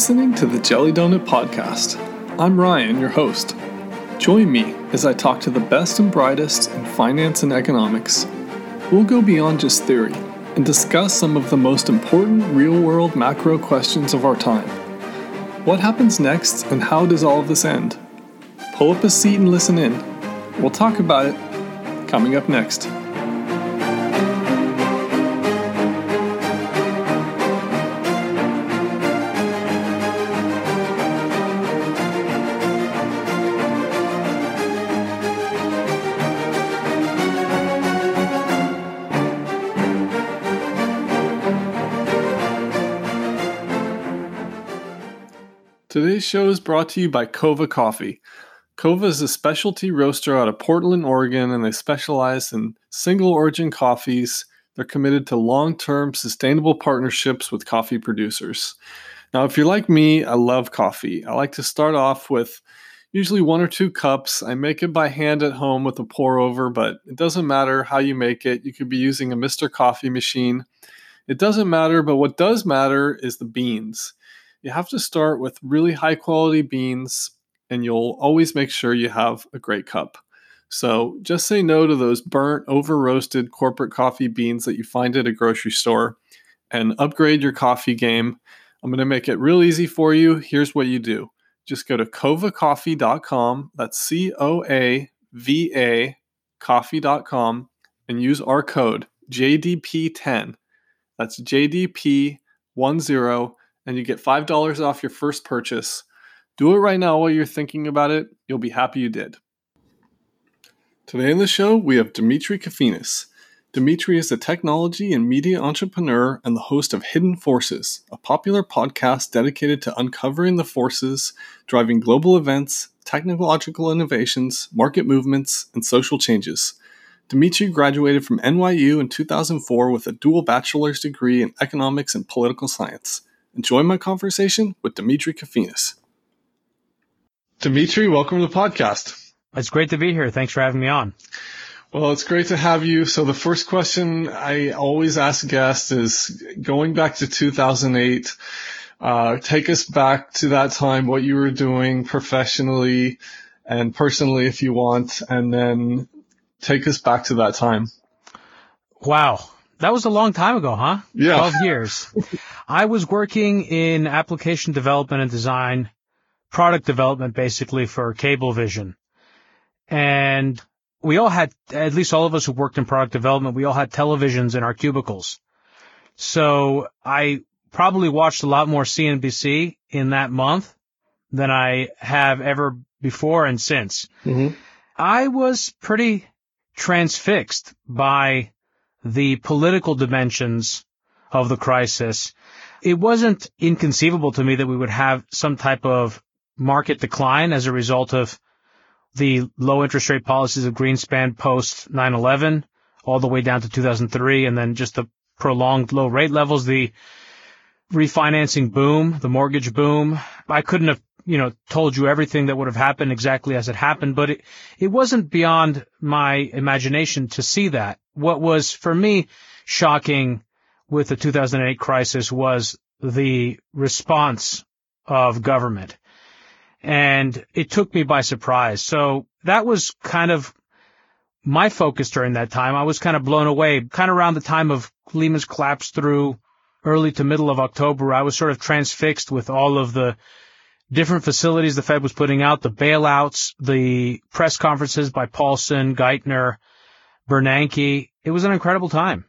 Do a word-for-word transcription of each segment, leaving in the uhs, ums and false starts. listening to the Jelly Donut Podcast. I'm Ryan, your host. Join me as I talk to the best and brightest in finance and economics. We'll go beyond just theory and discuss some of the most important real-world macro questions of our time. What happens next, and how does all of this end? Pull up a seat and listen in. We'll talk about it coming up next. Today's show is brought to you by Kova Coffee. Kova is a specialty roaster out of Portland, Oregon, and they specialize in single-origin coffees. They're committed to long-term, sustainable partnerships with coffee producers. Now, if you're like me, I love coffee. I like to start off with usually one or two cups. I make it by hand at home with a pour-over, but it doesn't matter how you make it. You could be using a Mister Coffee machine. It doesn't matter, but what does matter is the beans. You have to start with really high quality beans, and you'll always make sure you have a great cup. So just say no to those burnt, over-roasted corporate coffee beans that you find at a grocery store and upgrade your coffee game. I'm going to make it real easy for you. Here's what you do. Just go to cova coffee dot com, that's C O A V A coffee dot com, and use our code J D P ten, that's J D P ten, and you get five dollars off your first purchase. Do it right now while you're thinking about it. You'll be happy you did. Today on the show, we have Demetri Kofinas. Demetri is a technology and media entrepreneur and the host of Hidden Forces, a popular podcast dedicated to uncovering the forces driving global events, technological innovations, market movements, and social changes. Demetri graduated from N Y U in two thousand four with a dual bachelor's degree in economics and political science. Enjoy my conversation with Demetri Kofinas. Demetri, welcome to the podcast. It's great to be here. Thanks for having me on. Well, it's great to have you. So the first question I always ask guests is going back to two thousand eight. Uh, take us back to that time, what you were doing professionally and personally, if you want, and then take us back to that time. Wow. That was a long time ago, huh? Yeah. twelve years. I was working in application development and design, product development, basically, for Cablevision. And we all had, at least all of us who worked in product development, we all had televisions in our cubicles. So I probably watched a lot more C N B C in that month than I have ever before and since. Mm-hmm. I was pretty transfixed by the political dimensions of the crisis. It wasn't inconceivable to me that we would have some type of market decline as a result of the low interest rate policies of Greenspan post nine eleven, all the way down to two thousand three, and then just the prolonged low rate levels, the refinancing boom, the mortgage boom. I couldn't have, you know, told you everything that would have happened exactly as it happened, but it, it wasn't beyond my imagination to see that. What was, for me, shocking with the two thousand eight crisis was the response of government. And it took me by surprise. So that was kind of my focus during that time. I was kind of blown away. Kind of around the time of Lehman's collapse through early to middle of October, I was sort of transfixed with all of the different facilities the Fed was putting out, the bailouts, the press conferences by Paulson, Geithner, Bernanke. It was an incredible time.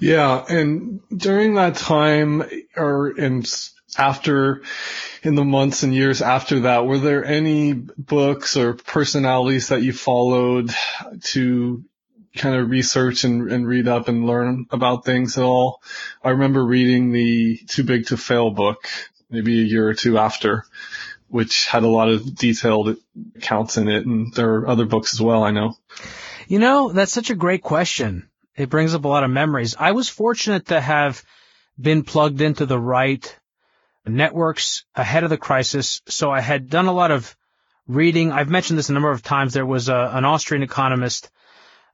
Yeah. And during that time, or in after, in the months and years after that, were there any books or personalities that you followed to kind of research and, and read up and learn about things at all? I remember reading the Too Big to Fail book maybe a year or two after, which had a lot of detailed accounts in it. And there are other books as well, I know. You know, that's such a great question. It brings up a lot of memories. I was fortunate to have been plugged into the right networks ahead of the crisis, so I had done a lot of reading. I've mentioned this a number of times. There was a, an Austrian economist,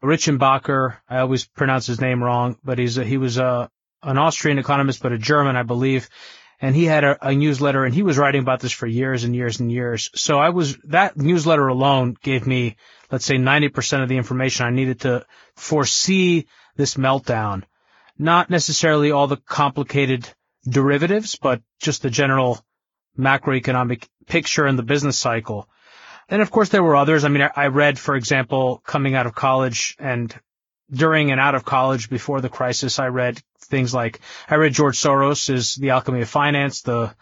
Richenbacher. I always pronounce his name wrong, but he's a, he was a, an Austrian economist, but a German, I believe. and he had a, a newsletter, and he was writing about this for years and years and years. So I was that newsletter alone gave me, let's say, ninety percent of the information I needed to foresee this meltdown. Not necessarily all the complicated derivatives, but just the general macroeconomic picture and the business cycle. And of course, there were others. I mean, I read, for example, coming out of college and during and out of college before the crisis, I read things like I read George Soros's The Alchemy of Finance, the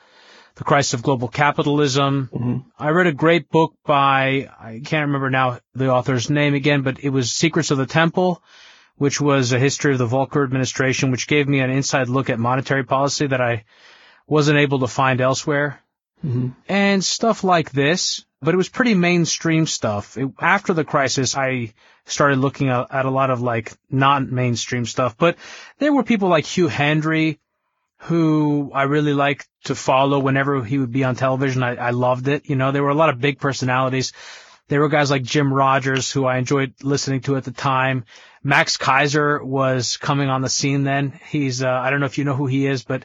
the Crisis of Global Capitalism. Mm-hmm. I read a great book by, I can't remember now the author's name again, but it was Secrets of the Temple, which was a history of the Volcker administration, which gave me an inside look at monetary policy that I wasn't able to find elsewhere. Mm-hmm. And stuff like this, but it was pretty mainstream stuff. It, after the crisis, I started looking at, at a lot of like non-mainstream stuff, but there were people like Hugh Hendry, who I really liked to follow whenever he would be on television. I, I loved it. You know, there were a lot of big personalities. There were guys like Jim Rogers, who I enjoyed listening to at the time. Max Kaiser was coming on the scene then. He's, uh, I don't know if you know who he is, but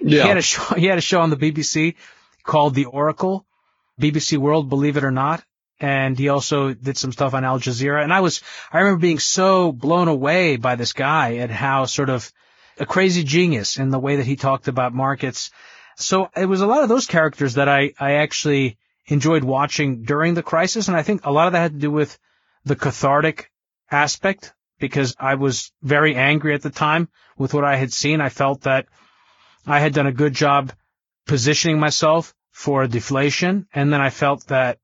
yeah. he had a show, he had a show on the B B C called The Oracle, B B C World, believe it or not. And he also did some stuff on Al Jazeera. And I was, I remember being so blown away by this guy and how sort of a crazy genius in the way that he talked about markets. So it was a lot of those characters that I, I actually enjoyed watching during the crisis. And I think a lot of that had to do with the cathartic aspect, because I was very angry at the time with what I had seen. I felt that I had done a good job positioning myself for deflation. And then I felt that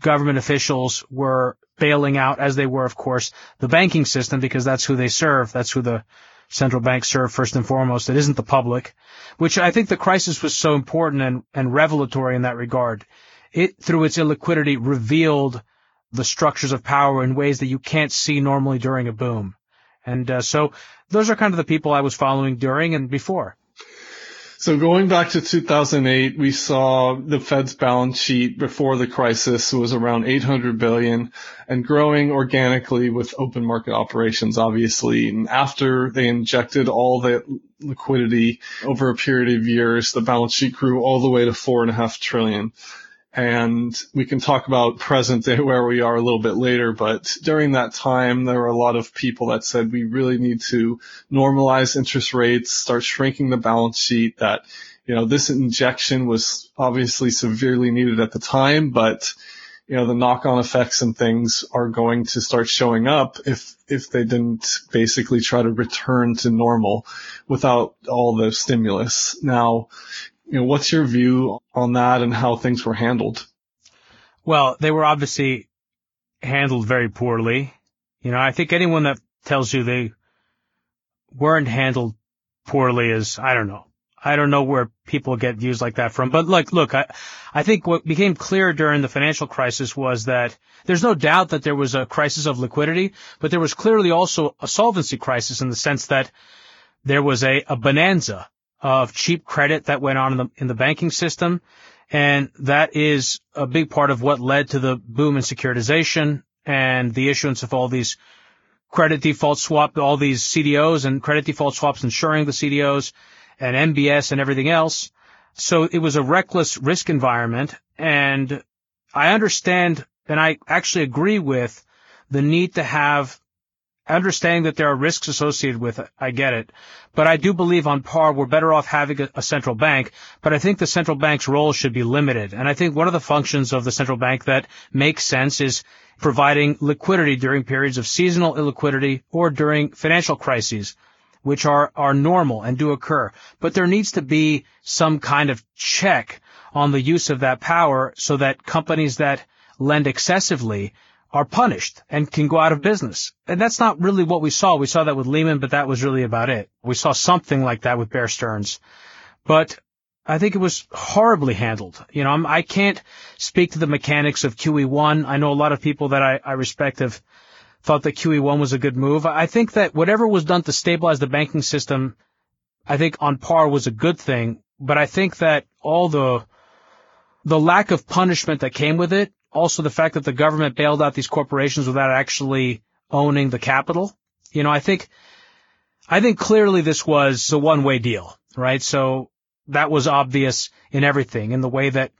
government officials were bailing out, as they were, of course, the banking system, because that's who they serve. That's who the central banks serve first and foremost. It isn't the public, which I think the crisis was so important and, and revelatory in that regard. It, through its illiquidity, revealed the structures of power in ways that you can't see normally during a boom. And uh, so those are kind of the people I was following during and before. So going back to two thousand eight, we saw the Fed's balance sheet before the crisis was around eight hundred billion dollars and growing organically with open market operations, obviously. And after they injected all that liquidity over a period of years, the balance sheet grew all the way to four point five trillion dollars. And we can talk about present day where we are a little bit later, but during that time, there were a lot of people that said we really need to normalize interest rates, start shrinking the balance sheet, that, you know, this injection was obviously severely needed at the time, but, you know, the knock-on effects and things are going to start showing up if, if they didn't basically try to return to normal without all the stimulus. Now, you know, what's your view on that and how things were handled? Well, they were obviously handled very poorly. You know, I think anyone that tells you they weren't handled poorly is, I don't know. I don't know where people get views like that from. But like, look, I, I think what became clear during the financial crisis was that there's no doubt that there was a crisis of liquidity, but there was clearly also a solvency crisis in the sense that there was a, a bonanza of cheap credit that went on in the, in the banking system. And that is a big part of what led to the boom in securitization and the issuance of all these credit default swap, all these C D Os and credit default swaps insuring the C D Os and M B S and everything else. So it was a reckless risk environment. And I understand, and I actually agree with the need to have understanding that there are risks associated with it, I get it. But I do believe on par, we're better off having a, a central bank. But I think the central bank's role should be limited. And I think one of the functions of the central bank that makes sense is providing liquidity during periods of seasonal illiquidity or during financial crises, which are, are normal and do occur. But there needs to be some kind of check on the use of that power so that companies that lend excessively are punished and can go out of business. And that's not really what we saw. We saw that with Lehman, but that was really about it. We saw something like that with Bear Stearns. But I think it was horribly handled. You know, I'm, I can't speak to the mechanics of Q E one. I know a lot of people that I, I respect have thought that Q E one was a good move. I think that whatever was done to stabilize the banking system, I think on par was a good thing. But I think that all the, the lack of punishment that came with it, also the fact that the government bailed out these corporations without actually owning the capital. You know, I think, I think clearly this was a one-way deal, right? So that was obvious in everything, in the way that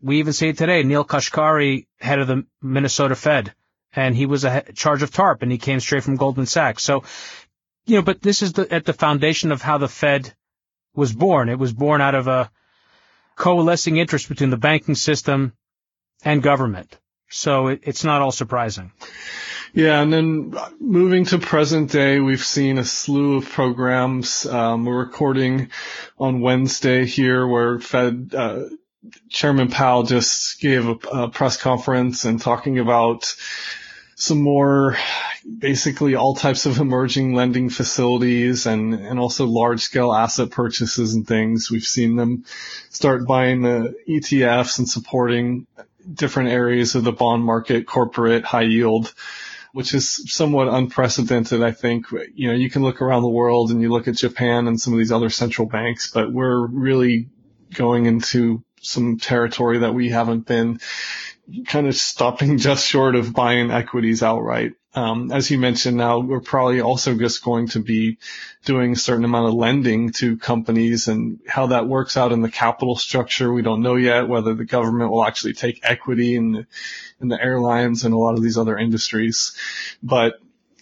we even see it today. Neil Kashkari, head of the Minnesota Fed, and he was in charge of TARP, and he came straight from Goldman Sachs. So, you know, but this is the, at the foundation of how the Fed was born. It was born out of a coalescing interest between the banking system and government. So it, it's not all surprising. Yeah, and then moving to present day, we've seen a slew of programs. Um, we're recording on Wednesday here where Fed uh, Chairman Powell just gave a, a press conference and talking about some more, basically all types of emerging lending facilities and, and also large-scale asset purchases and things. We've seen them start buying the E T Fs and supporting different areas of the bond market, corporate, high yield, which is somewhat unprecedented, I think. You know, you can look around the world and you look at Japan and some of these other central banks, but we're really going into some territory that we haven't been, kind of stopping just short of buying equities outright. Um, as you mentioned, now we're probably also just going to be doing a certain amount of lending to companies, and how that works out in the capital structure, we don't know yet, whether the government will actually take equity in the, in the airlines and a lot of these other industries. But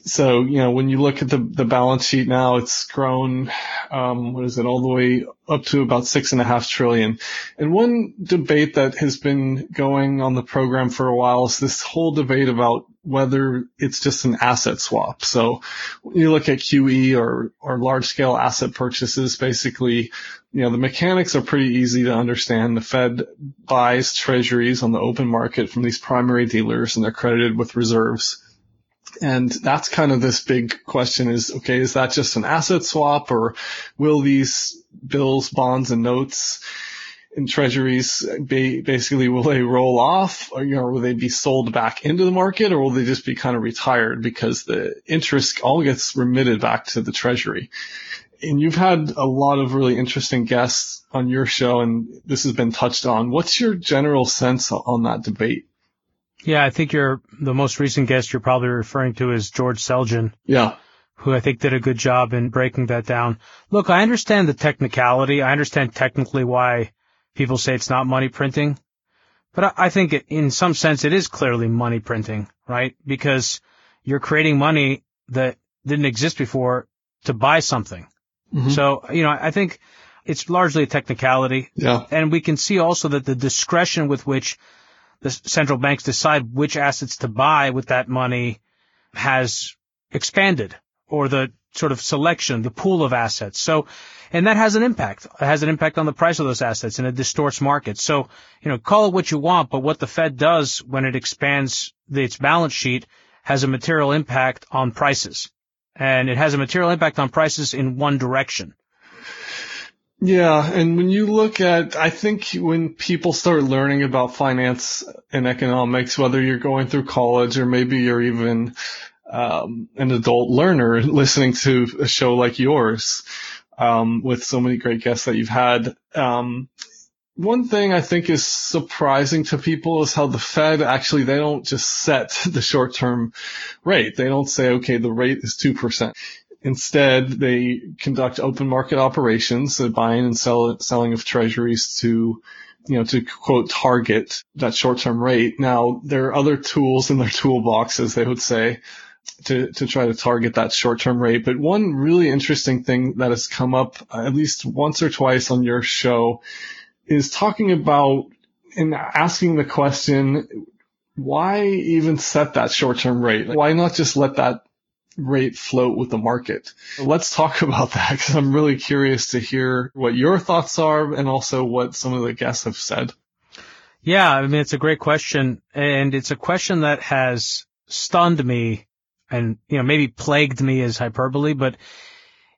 so, you know, when you look at the, the balance sheet now, it's grown, um, what is it, all the way up to about six and a half trillion. And one debate that has been going on the program for a while is this whole debate about whether it's just an asset swap. So when you look at Q E or, or large scale asset purchases, basically, you know, the mechanics are pretty easy to understand. The Fed buys treasuries on the open market from these primary dealers, and they're credited with reserves. And that's kind of this big question is, okay, is that just an asset swap, or will these bills, bonds, and notes and treasuries be, basically, will they roll off, or, you know, will they be sold back into the market, or will they just be kind of retired because the interest all gets remitted back to the treasury? And you've had a lot of really interesting guests on your show, and this has been touched on. What's your general sense on that debate? Yeah, I think you're, the most recent guest you're probably referring to is George Selgin. Yeah. Who I think did a good job in breaking that down. Look, I understand the technicality. I understand technically why people say it's not money printing. But I, I think it, in some sense it is clearly money printing, right? Because you're creating money that didn't exist before to buy something. Mm-hmm. So, you know, I think it's largely a technicality. Yeah. And we can see also that the discretion with which the central banks decide which assets to buy with that money has expanded, or the sort of selection, the pool of assets. So, and that has an impact. It has an impact on the price of those assets, and it distorts markets. So, you know, call it what you want, but what the Fed does when it expands the, its balance sheet has a material impact on prices. And it has a material impact on prices in one direction. Yeah, and when you look at, I think when people start learning about finance and economics, whether you're going through college or maybe you're even um, an adult learner listening to a show like yours um, with so many great guests that you've had, um, one thing I think is surprising to people is how the Fed actually, they don't just set the short-term rate. They don't say, okay, the rate is two percent. Instead, they conduct open market operations, the buying and sell, selling of treasuries to, you know, to quote, target that short-term rate. Now, there are other tools in their toolbox, as they would say, to, to try to target that short-term rate. But one really interesting thing that has come up at least once or twice on your show is talking about and asking the question, why even set that short-term rate? Like, why not just let that rate float with the market? Let's talk about that, because I'm really curious to hear what your thoughts are and also what some of the guests have said. Yeah, I mean, it's a great question. And it's a question that has stunned me and, you know, maybe plagued me as hyperbole, but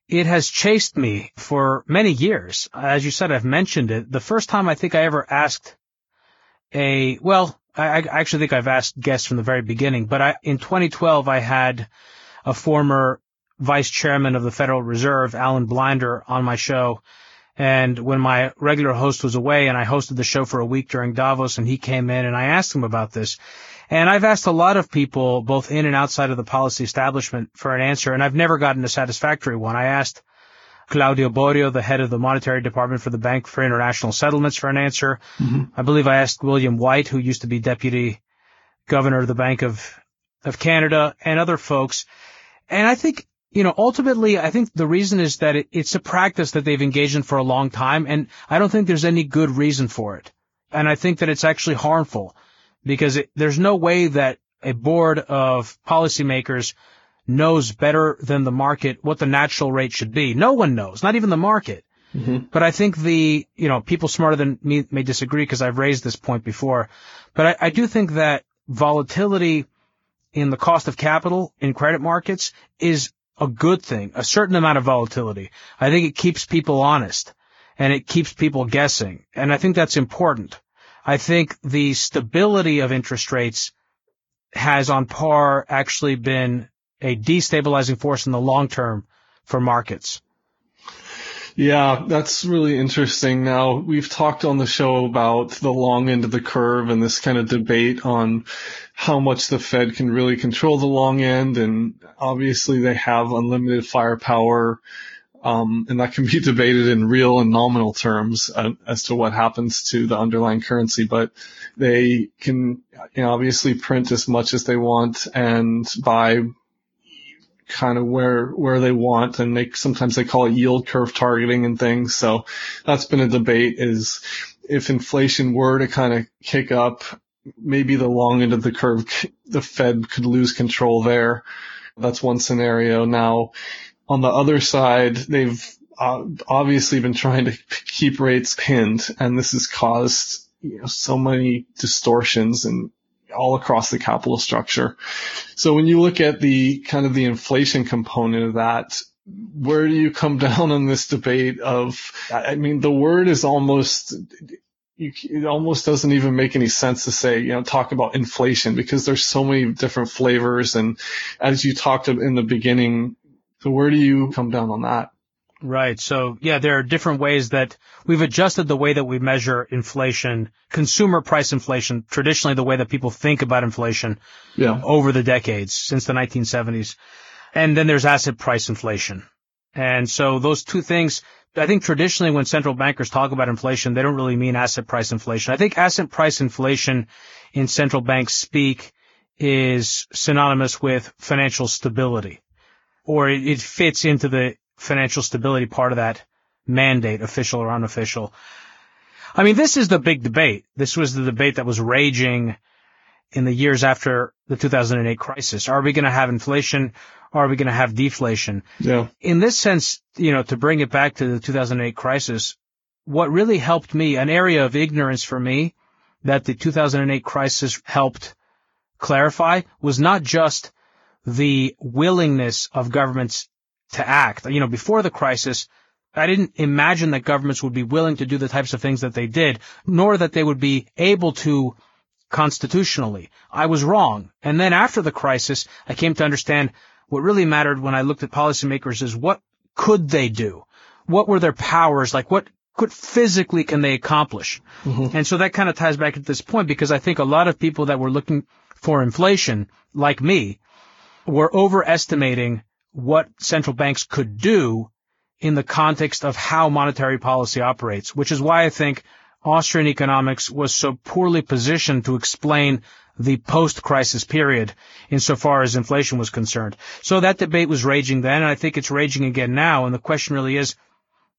it has chased me for many years. As you said, I've mentioned it. The first time I think I ever asked a, well, I, I actually think I've asked guests from the very beginning, but I, in twenty twelve, I had a former vice chairman of the Federal Reserve, Alan Blinder, on my show. And when my regular host was away, and I hosted the show for a week during Davos, and he came in, and I asked him about this. And I've asked a lot of people, both in and outside of the policy establishment, for an answer, and I've never gotten a satisfactory one. I asked Claudio Borio, the head of the monetary department for the Bank for International Settlements, for an answer. Mm-hmm. I believe I asked William White, who used to be deputy governor of the Bank of, of Canada, and other folks. And I think, you know, ultimately, I think the reason is that it, it's a practice that they've engaged in for a long time, and I don't think there's any good reason for it. And I think that it's actually harmful, because it, there's no way that a board of policymakers knows better than the market what the natural rate should be. No one knows, not even the market. Mm-hmm. But I think the, you know, people smarter than me may disagree, because I've raised this point before. But I, I do think that volatility in the cost of capital in credit markets is a good thing, a certain amount of volatility. I think it keeps people honest, and it keeps people guessing. And I think that's important. I think the stability of interest rates has on par actually been a destabilizing force in the long term for markets. Yeah, that's really interesting. Now, we've talked on the show about the long end of the curve and this kind of debate on how much the Fed can really control the long end. And obviously, they have unlimited firepower. Um, and that can be debated in real and nominal terms uh, as to what happens to the underlying currency. But they can, you know, obviously print as much as they want and buy kind of where where they want, and they sometimes they call it yield curve targeting and things. So that's been a debate, is if inflation were to kind of kick up, maybe the long end of the curve, the Fed could lose control there. That's one scenario. Now, on the other side, they've uh, obviously been trying to keep rates pinned, and this has caused, you know, so many distortions and all across the capital structure. So when you look at the kind of the inflation component of that, where do you come down on this debate of, I mean, the word is almost, it almost doesn't even make any sense to say, you know, talk about inflation, because there's so many different flavors. And as you talked in the beginning, so where do you come down on that? Right. So, yeah, there are different ways that we've adjusted the way that we measure inflation, consumer price inflation, traditionally the way that people think about inflation, yeah, over the decades since the nineteen seventies. And then there's asset price inflation. And so those two things, I think traditionally when central bankers talk about inflation, they don't really mean asset price inflation. I think asset price inflation in central bank speak is synonymous with financial stability, or it, it fits into the financial stability part of that mandate, official or unofficial. I mean, this is the big debate. This was the debate that was raging in the years after the two thousand eight crisis. Are we going to have inflation? Are we going to have deflation? Yeah. In this sense, you know, to bring it back to the two thousand eight crisis, what really helped me, an area of ignorance for me that the two thousand eight crisis helped clarify, was not just the willingness of governments to act. You know, before the crisis, I didn't imagine that governments would be willing to do the types of things that they did, nor that they would be able to constitutionally. I was wrong. And then after the crisis, I came to understand what really mattered when I looked at policymakers is what could they do? What were their powers? Like, what could physically can they accomplish? Mm-hmm. And so that kind of ties back to this point, because I think a lot of people that were looking for inflation, like me, were overestimating what central banks could do in the context of how monetary policy operates, which is why I think Austrian economics was so poorly positioned to explain the post-crisis period insofar as inflation was concerned. So that debate was raging then, and I think it's raging again now. And the question really is,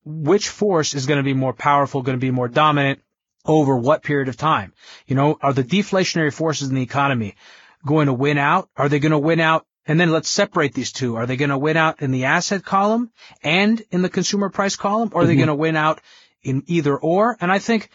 which force is going to be more powerful, going to be more dominant over what period of time? You know, are the deflationary forces in the economy going to win out? Are they going to win out? And then let's separate these two. Are they going to win out in the asset column and in the consumer price column? Or are mm-hmm. they going to win out in either or? And I think,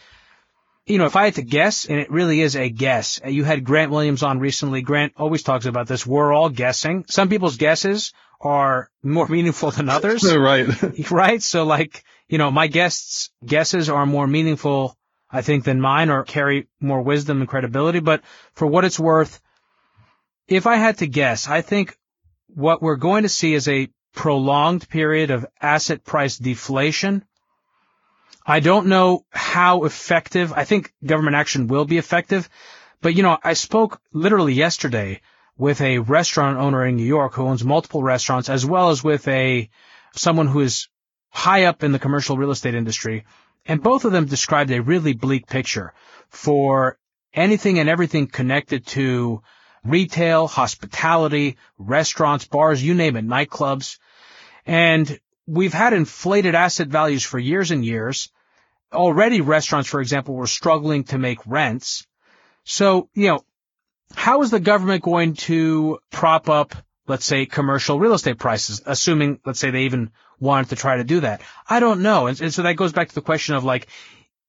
you know, if I had to guess, and it really is a guess, you had Grant Williams on recently. Grant always talks about this. We're all guessing. Some people's guesses are more meaningful than others. Right. Right. So, like, you know, my guests' guesses are more meaningful, I think, than mine, or carry more wisdom and credibility. But for what it's worth, if I had to guess, I think what we're going to see is a prolonged period of asset price deflation. I don't know how effective. I think government action will be effective. But, you know, I spoke literally yesterday with a restaurant owner in New York who owns multiple restaurants, as well as with a someone who is high up in the commercial real estate industry, and both of them described a really bleak picture for anything and everything connected to retail, hospitality, restaurants, bars, you name it, nightclubs. And we've had inflated asset values for years and years. Already restaurants, for example, were struggling to make rents. So, you know, how is the government going to prop up, let's say, commercial real estate prices, assuming, let's say, they even wanted to try to do that? I don't know. And, and so that goes back to the question of, like,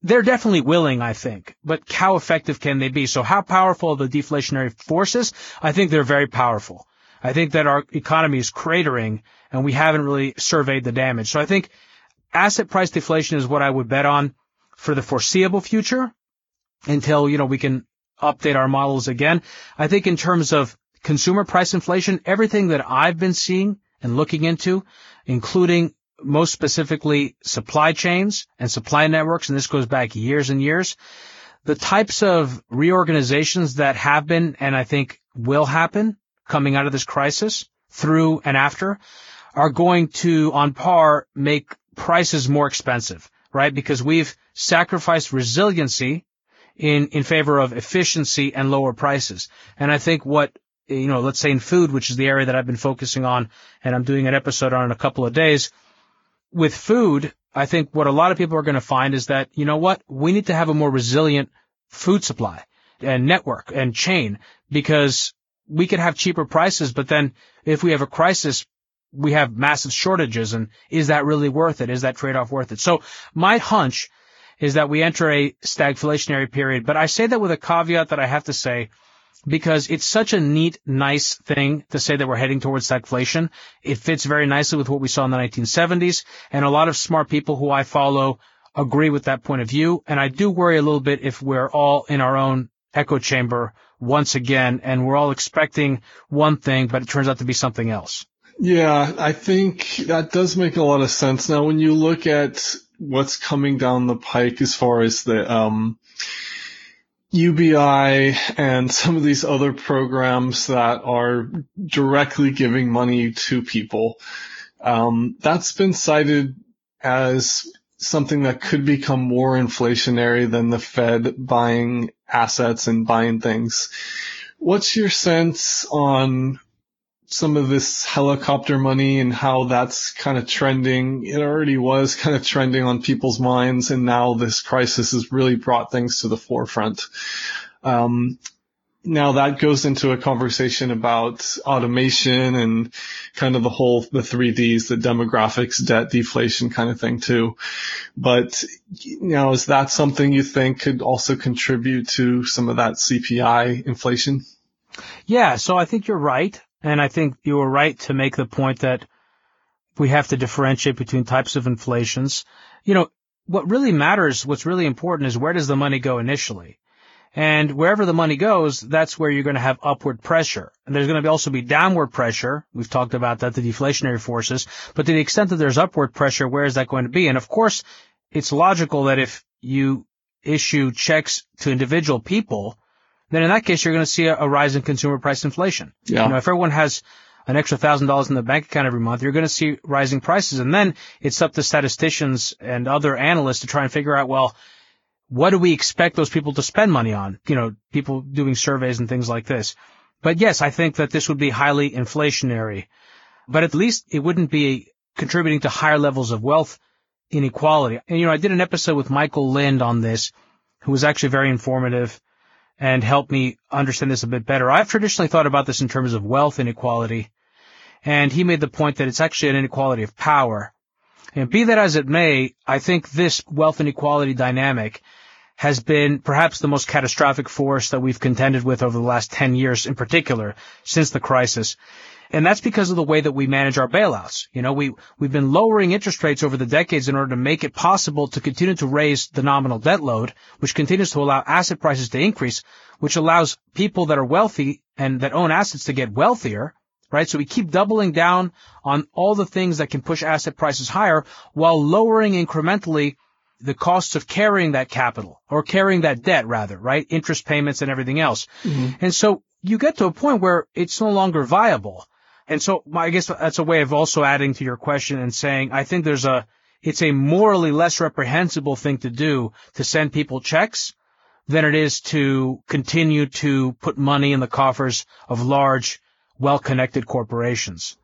they're definitely willing, I think, but how effective can they be? So how powerful are the deflationary forces? I think they're very powerful. I think that our economy is cratering and we haven't really surveyed the damage. So I think asset price deflation is what I would bet on for the foreseeable future until, you know, we can update our models again. I think in terms of consumer price inflation, everything that I've been seeing and looking into, including most specifically supply chains and supply networks, and this goes back years and years, the types of reorganizations that have been and I think will happen coming out of this crisis through and after are going to, on par, make prices more expensive, right? Because we've sacrificed resiliency in in favor of efficiency and lower prices. And I think what, you know, let's say in food, which is the area that I've been focusing on, and I'm doing an episode on in a couple of days, with food, I think what a lot of people are going to find is that, you know what, we need to have a more resilient food supply and network and chain, because we could have cheaper prices, but then if we have a crisis, we have massive shortages. And is that really worth it? Is that trade-off worth it? So my hunch is that we enter a stagflationary period, but I say that with a caveat that I have to say, because it's such a neat, nice thing to say that we're heading towards stagflation. It fits very nicely with what we saw in the nineteen seventies, and a lot of smart people who I follow agree with that point of view. And I do worry a little bit if we're all in our own echo chamber once again, and we're all expecting one thing, but it turns out to be something else. Yeah, I think that does make a lot of sense. Now, when you look at what's coming down the pike as far as the um U B I and some of these other programs that are directly giving money to people, Um, that's been cited as something that could become more inflationary than the Fed buying assets and buying things. What's your sense on some of this helicopter money and how that's kind of trending? It already was kind of trending on people's minds, and now this crisis has really brought things to the forefront. Um, now that goes into a conversation about automation and kind of the whole, the three Ds, the demographics, debt, deflation kind of thing too. But, you know, is that something you think could also contribute to some of that C P I inflation? Yeah, so I think you're right. And I think you were right to make the point that we have to differentiate between types of inflations. You know, what really matters, what's really important is where does the money go initially? And wherever the money goes, that's where you're going to have upward pressure. And there's going to be also be downward pressure. We've talked about that, the deflationary forces. But to the extent that there's upward pressure, where is that going to be? And of course, it's logical that if you issue checks to individual people, then in that case, you're going to see a, a rise in consumer price inflation. Yeah. You know, if everyone has an extra thousand dollars in the bank account every month, you're going to see rising prices. And then it's up to statisticians and other analysts to try and figure out, well, what do we expect those people to spend money on? You know, people doing surveys and things like this. But yes, I think that this would be highly inflationary, but at least it wouldn't be contributing to higher levels of wealth inequality. And, you know, I did an episode with Michael Lind on this, who was actually very informative and help me understand this a bit better. I've traditionally thought about this in terms of wealth inequality, and he made the point that it's actually an inequality of power. And be that as it may, I think this wealth inequality dynamic has been perhaps the most catastrophic force that we've contended with over the last ten years in particular, since the crisis. And that's because of the way that we manage our bailouts. You know, we, we've been lowering interest rates over the decades in order to make it possible to continue to raise the nominal debt load, which continues to allow asset prices to increase, which allows people that are wealthy and that own assets to get wealthier, right? So we keep doubling down on all the things that can push asset prices higher while lowering incrementally the costs of carrying that capital, or carrying that debt rather, right? Interest payments and everything else. Mm-hmm. And so you get to a point where it's no longer viable. And so I guess that's a way of also adding to your question and saying, I think there's a it's a morally less reprehensible thing to do to send people checks than it is to continue to put money in the coffers of large, well-connected corporations.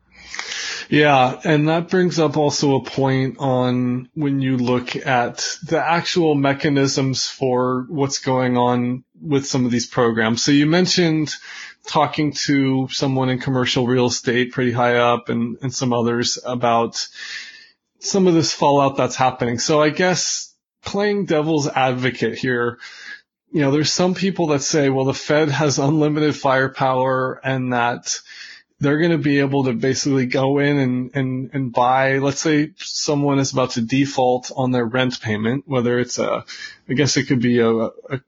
Yeah, and that brings up also a point on when you look at the actual mechanisms for what's going on with some of these programs. So you mentioned talking to someone in commercial real estate pretty high up and, and some others about some of this fallout that's happening. So I guess playing devil's advocate here, you know, there's some people that say, well, the Fed has unlimited firepower and that they're going to be able to basically go in and, and, and buy, let's say someone is about to default on their rent payment, whether it's a, I guess it could be a, a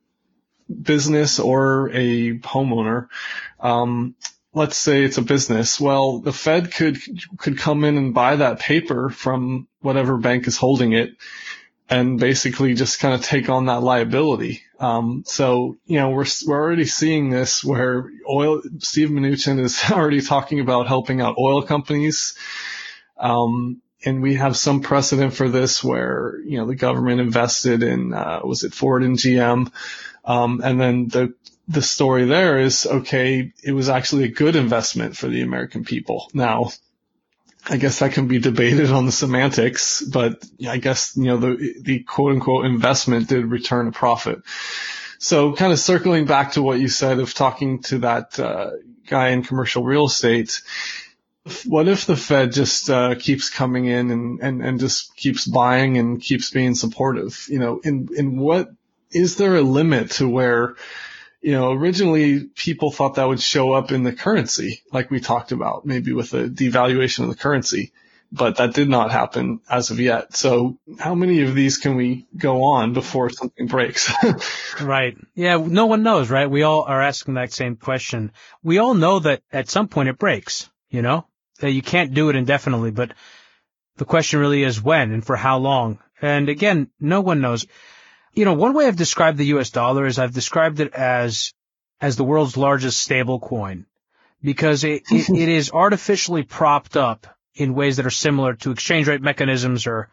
business or a homeowner. Um, let's say it's a business. Well, the Fed could, could come in and buy that paper from whatever bank is holding it and basically just kind of take on that liability. Um, so, you know, we're, we're already seeing this where oil, Steve Mnuchin is already talking about helping out oil companies. Um, and we have some precedent for this where, you know, the government invested in, uh, was it Ford and G M? Um, and then the, the story there is, okay, it was actually a good investment for the American people. Now, I guess that can be debated on the semantics, but I guess, you know, the, the quote unquote investment did return a profit. So kind of circling back to what you said of talking to that uh, guy in commercial real estate, what if the Fed just uh, keeps coming in and, and, and just keeps buying and keeps being supportive? You know, in, in what, is there a limit to where, you know, originally people thought that would show up in the currency, like we talked about, maybe with a devaluation of the currency, but that did not happen as of yet. So how many of these can we go on before something breaks? Right. Yeah, no one knows, right? We all are asking that same question. We all know that at some point it breaks, you know, that you can't do it indefinitely, but the question really is when and for how long. And again, no one knows. You know, one way I've described the U S dollar is I've described it as as the world's largest stable coin because it, it, it is artificially propped up in ways that are similar to exchange rate mechanisms or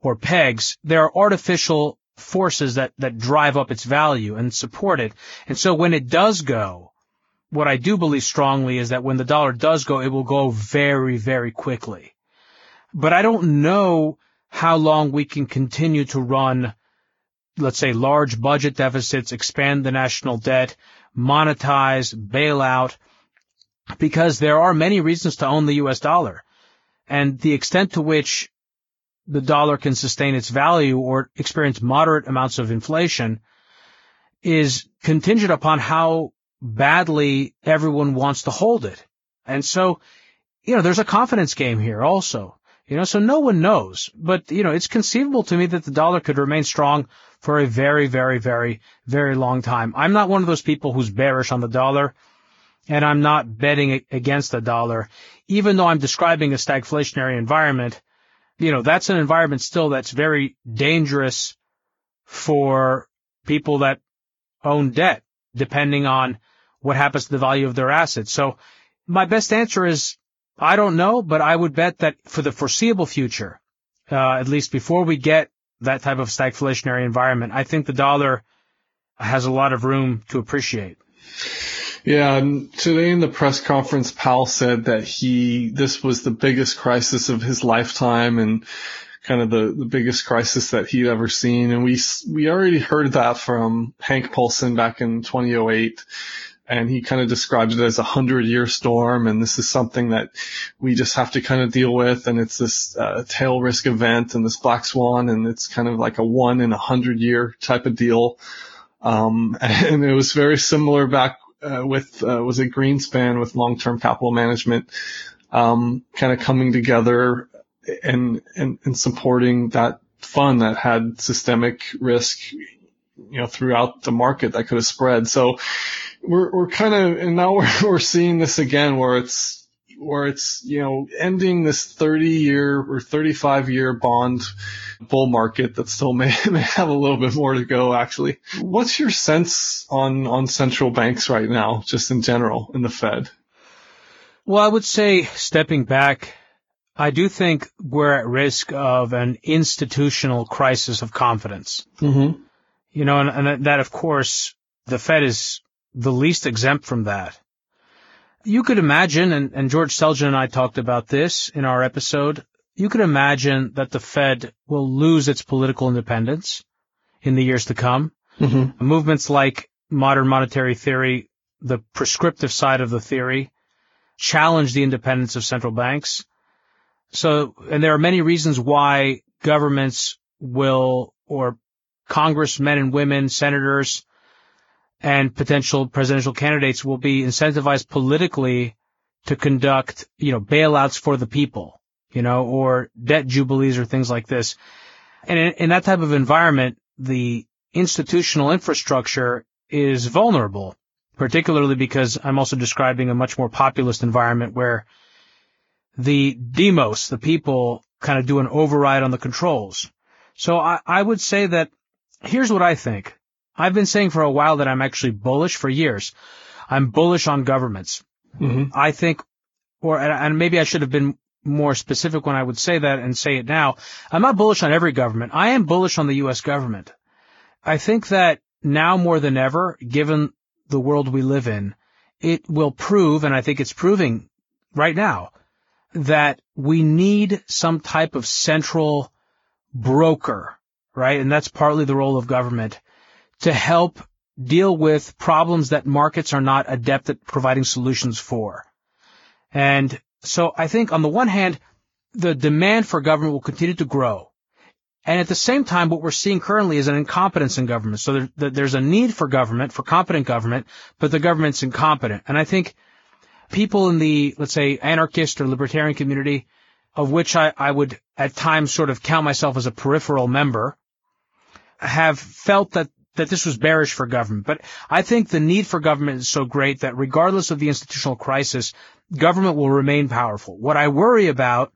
or pegs. There are artificial forces that, that drive up its value and support it. And so when it does go, what I do believe strongly is that when the dollar does go, it will go very, very quickly. But I don't know how long we can continue to run, let's say, large budget deficits, expand the national debt, monetize, bail out, because there are many reasons to own the U S dollar. And the extent to which the dollar can sustain its value or experience moderate amounts of inflation is contingent upon how badly everyone wants to hold it. And so, you know, there's a confidence game here also. You know, so no one knows. But, you know, it's conceivable to me that the dollar could remain strong for a very, very, very, very long time. I'm not one of those people who's bearish on the dollar, and I'm not betting against the dollar. Even though I'm describing a stagflationary environment, you know, that's an environment still that's very dangerous for people that own debt, depending on what happens to the value of their assets. So my best answer is, I don't know, but I would bet that for the foreseeable future, uh, at least before we get that type of stagflationary environment, I think the dollar has a lot of room to appreciate. Yeah, and today in the press conference, Powell said that he this was the biggest crisis of his lifetime and kind of the, the biggest crisis that he'd ever seen. And we we already heard that from Hank Paulson back in twenty oh eight. And he kind of described it as a hundred-year storm, and this is something that we just have to kind of deal with. And it's this uh, tail risk event and this black swan, and it's kind of like a one in a hundred-year type of deal. Um, and it was very similar back uh, with uh, was it Greenspan with long-term capital management, um, kind of coming together and and and supporting that fund that had systemic risk, you know, throughout the market that could have spread. So we're, we're kind of, and now we're, we're seeing this again where it's, where it's, you know, ending this thirty year or thirty-five year bond bull market that still may, may have a little bit more to go, actually. What's your sense on, on central banks right now, just in general, in the Fed? Well, I would say stepping back, I do think we're at risk of an institutional crisis of confidence. Mm-hmm. You know, and, and that, of course, the Fed is the least exempt from that. You could imagine, and, and George Selgin and I talked about this in our episode, you could imagine that the Fed will lose its political independence in the years to come. Mm-hmm. Movements like modern monetary theory, the prescriptive side of the theory, challenge the independence of central banks. So, and there are many reasons why governments will, or congressmen and women, senators, and potential presidential candidates will be incentivized politically to conduct, you know, bailouts for the people, you know, or debt jubilees or things like this. And in, in that type of environment, the institutional infrastructure is vulnerable, particularly because I'm also describing a much more populist environment where the demos, the people, kind of do an override on the controls. So I, I would say that here's what I think. I've been saying for a while that I'm actually bullish for years. I'm bullish on governments. Mm-hmm. I think, or and maybe I should have been more specific when I would say that and say it now. I'm not bullish on every government. I am bullish on the U S government. I think that now more than ever, given the world we live in, it will prove, and I think it's proving right now, that we need some type of central broker, right? And that's partly the role of government, to help deal with problems that markets are not adept at providing solutions for. And so I think on the one hand, the demand for government will continue to grow. And at the same time, what we're seeing currently is an incompetence in government. So there, there's a need for government, for competent government, but the government's incompetent. And I think people in the, let's say, anarchist or libertarian community, of which I, I would at times sort of count myself as a peripheral member, have felt that that this was bearish for government. But I think the need for government is so great that regardless of the institutional crisis, government will remain powerful. What I worry about,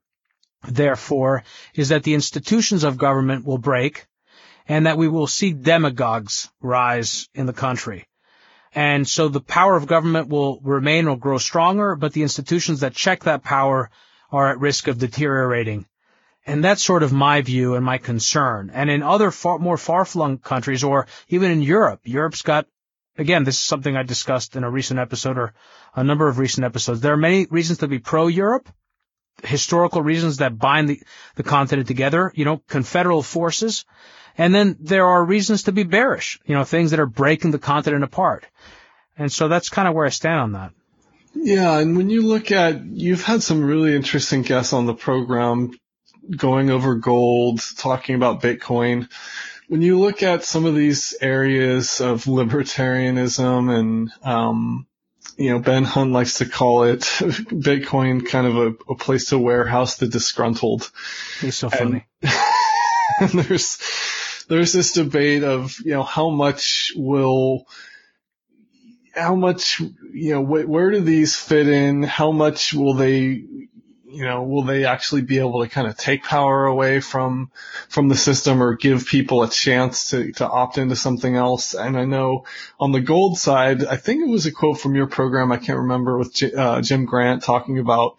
therefore, is that the institutions of government will break and that we will see demagogues rise in the country. And so the power of government will remain or grow stronger, but the institutions that check that power are at risk of deteriorating. And that's sort of my view and my concern. And in other far, more far-flung countries, or even in Europe, Europe's got, again, this is something I discussed in a recent episode or a number of recent episodes. There are many reasons to be pro-Europe, historical reasons that bind the, the continent together, you know, confederal forces. And then there are reasons to be bearish, you know, things that are breaking the continent apart. And so that's kind of where I stand on that. Yeah, and when you look at, you've had some really interesting guests on the program going over gold, talking about Bitcoin. When you look at some of these areas of libertarianism and, um, you know, Ben Hunt likes to call it Bitcoin kind of a, a place to warehouse the disgruntled. He's so funny. And, and there's, there's this debate of, you know, how much will, how much, you know, wh- where do these fit in? How much will they, you know, will they actually be able to kind of take power away from from the system or give people a chance to, to opt into something else? And I know on the gold side, I think it was a quote from your program, I can't remember, with G- uh, Jim Grant talking about,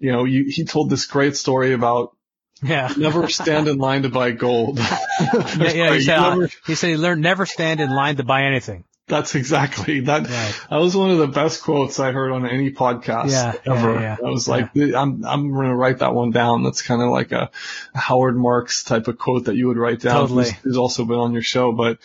you know, you, he told this great story about yeah. never stand in line to buy gold. yeah, yeah he, said, never, he said he learned never stand in line to buy anything. That's exactly that. Right. That was one of the best quotes I heard on any podcast yeah, ever. Yeah, yeah. I was like, yeah. I'm I'm going to write that one down. That's kind of like a Howard Marks type of quote that you would write down. Totally. Who's, who's also been on your show. But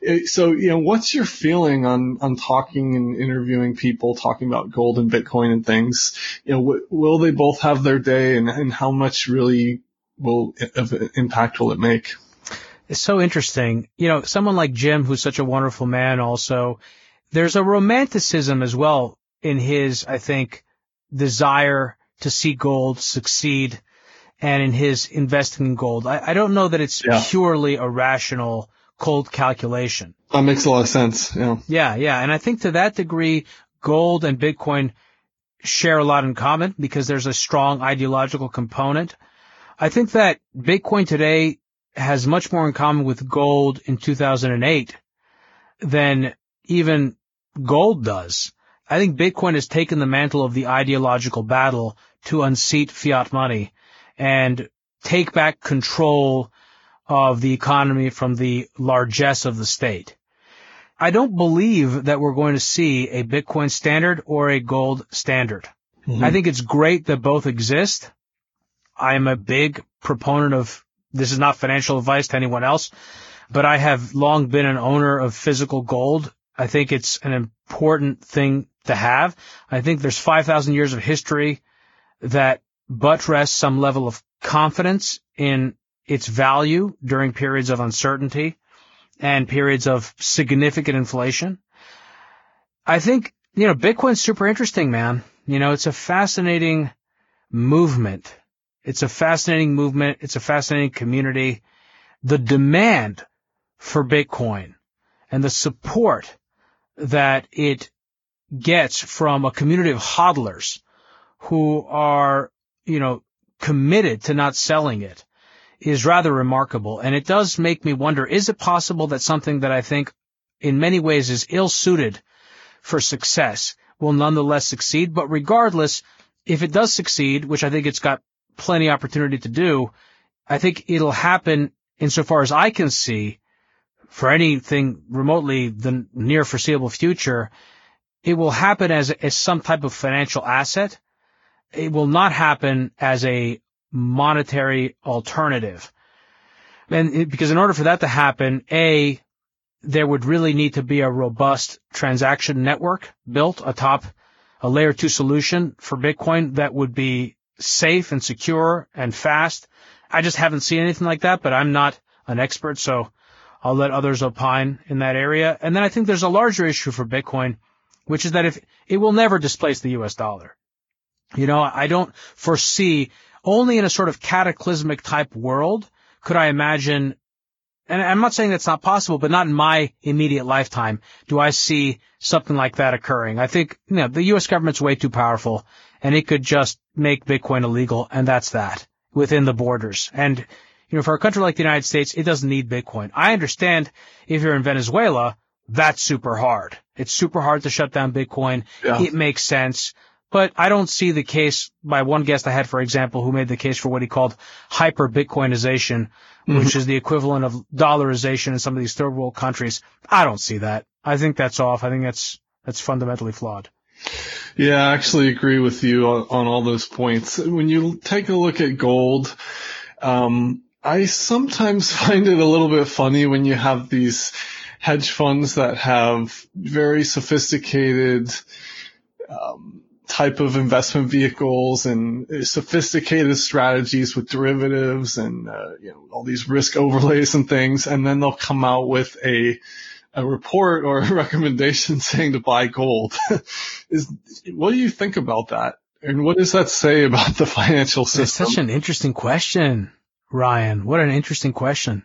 it, so, you know, what's your feeling on, on talking and interviewing people, talking about gold and Bitcoin and things? You know, w- will they both have their day, and, and how much really will of impact will it make? It's so interesting. You know, someone like Jim, who's such a wonderful man also, there's a romanticism as well in his, I think, desire to see gold succeed and in his investing in gold. I, I don't know that it's yeah. purely a rational, cold calculation. That makes a lot of sense. Yeah. Yeah. Yeah. And I think to that degree, gold and Bitcoin share a lot in common because there's a strong ideological component. I think that Bitcoin today has much more in common with gold in two thousand eight than even gold does. I think Bitcoin has taken the mantle of the ideological battle to unseat fiat money. and take back control of the economy from the largesse of the state. I don't believe that we're going to see a Bitcoin standard or a gold standard. Mm-hmm. I think it's great that both exist. I'm a big proponent of, this is not financial advice to anyone else, but I have long been an owner of physical gold. I think it's an important thing to have. I think there's five thousand years of history that buttress some level of confidence in its value during periods of uncertainty and periods of significant inflation. I think, you know, Bitcoin's super interesting, man. You know, it's a fascinating movement. It's a fascinating movement. It's a fascinating community. The demand for Bitcoin and the support that it gets from a community of hodlers who are, you know, committed to not selling it is rather remarkable. And it does make me wonder, is it possible that something that I think in many ways is ill-suited for success will nonetheless succeed? But regardless, if it does succeed, which I think it's got plenty of opportunity to do, I think it'll happen insofar as I can see for anything remotely the near foreseeable future. It will happen as, as some type of financial asset. It will not happen as a monetary alternative. And it, because in order for that to happen, A, there would really need to be a robust transaction network built atop a layer two solution for Bitcoin that would be safe and secure and fast. I just haven't seen anything like that, but I'm not an expert, so I'll let others opine in that area. And then I think there's a larger issue for Bitcoin, which is that if it will never displace the U S dollar. You know, I don't foresee, only in a sort of cataclysmic type world could I imagine, and I'm not saying that's not possible, but not in my immediate lifetime do I see something like that occurring. I think, you know, the U S government's way too powerful, and it could just make Bitcoin illegal, and that's that, within the borders. And, you know, for a country like the United States, it doesn't need Bitcoin. I understand if you're in Venezuela, that's super hard. It's super hard to shut down Bitcoin. Yeah. It makes sense. But I don't see the case by one guest I had, for example, who made the case for what he called hyper-Bitcoinization, mm-hmm. which is the equivalent of dollarization in some of these third-world countries. I don't see that. I think that's off. I think that's that's fundamentally flawed. Yeah, I actually agree with you on, on all those points. When you take a look at gold, um, I sometimes find it a little bit funny when you have these hedge funds that have very sophisticated um type of investment vehicles and sophisticated strategies with derivatives and uh, you know, all these risk overlays and things, and then they'll come out with a a report or a recommendation saying to buy gold. Is what do you think about that? And what does that say about the financial system? That's such an interesting question, Ryan. What an interesting question.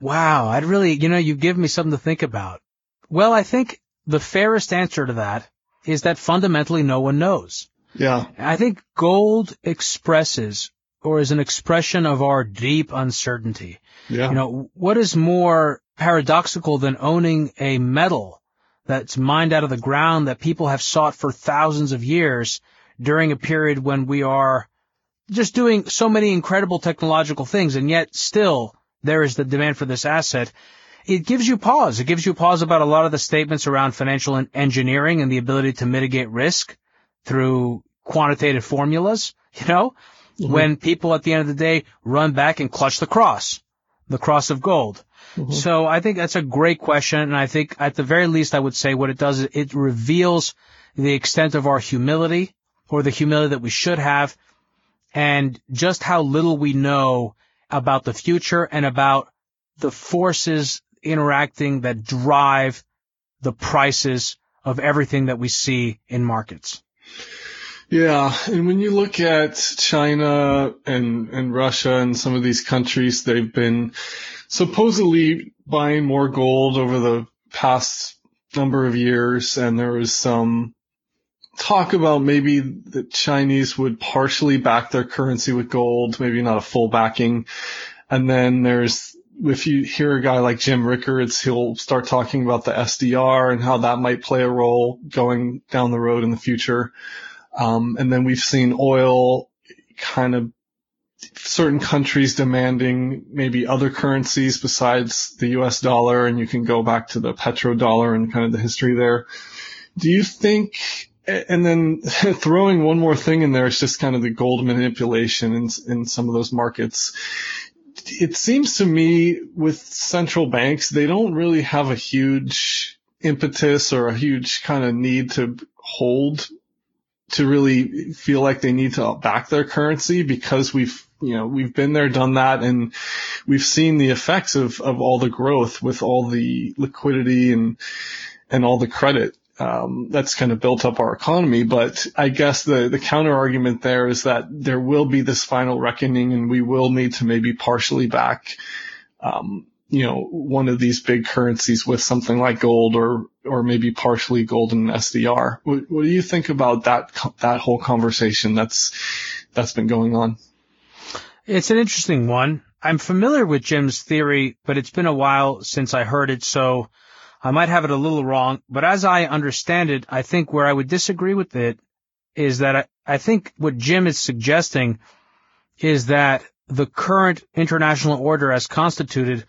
Wow, I'd really, you know, you give me something to think about. Well, I think the fairest answer to that is that fundamentally no one knows. Yeah. I think gold expresses or is an expression of our deep uncertainty. Yeah. You know, what is more paradoxical than owning a metal that's mined out of the ground that people have sought for thousands of years during a period when we are just doing so many incredible technological things, and yet still there is the demand for this asset? It gives you pause. It gives you pause about a lot of the statements around financial engineering and the ability to mitigate risk through quantitative formulas, you know, mm-hmm. when people at the end of the day run back and clutch the cross, the cross of gold. Mm-hmm. So I think that's a great question. And I think at the very least, I would say what it does is it reveals the extent of our humility, or the humility that we should have, and just how little we know about the future and about the forces interacting that drive the prices of everything that we see in markets. Yeah. And when you look at China and, and Russia and some of these countries, they've been supposedly buying more gold over the past number of years. And there was some talk about maybe the Chinese would partially back their currency with gold, maybe not a full backing. And then there's, if you hear a guy like Jim Rickards, he'll start talking about the S D R and how that might play a role going down the road in the future. Um, and then we've seen oil kind of certain countries demanding maybe other currencies besides the U S dollar, and you can go back to the petrodollar and kind of the history there. Do you think, and then throwing one more thing in there is just kind of the gold manipulation in, in some of those markets. It seems to me with central banks, they don't really have a huge impetus or a huge kind of need to hold, to really feel like they need to back their currency, because we've, you know, we've been there, done that, and we've seen the effects of, of all the growth with all the liquidity and, and all the credit. Um, that's kind of built up our economy. But I guess the, the counter argument there is that there will be this final reckoning, and we will need to maybe partially back, um, you know, one of these big currencies with something like gold, or, or maybe partially gold and S D R. What, what do you think about that, that whole conversation that's, that's been going on? It's an interesting one. I'm familiar with Jim's theory, but it's been a while since I heard it, so I might have it a little wrong, but as I understand it, I think where I would disagree with it is that I, I think what Jim is suggesting is that the current international order as constituted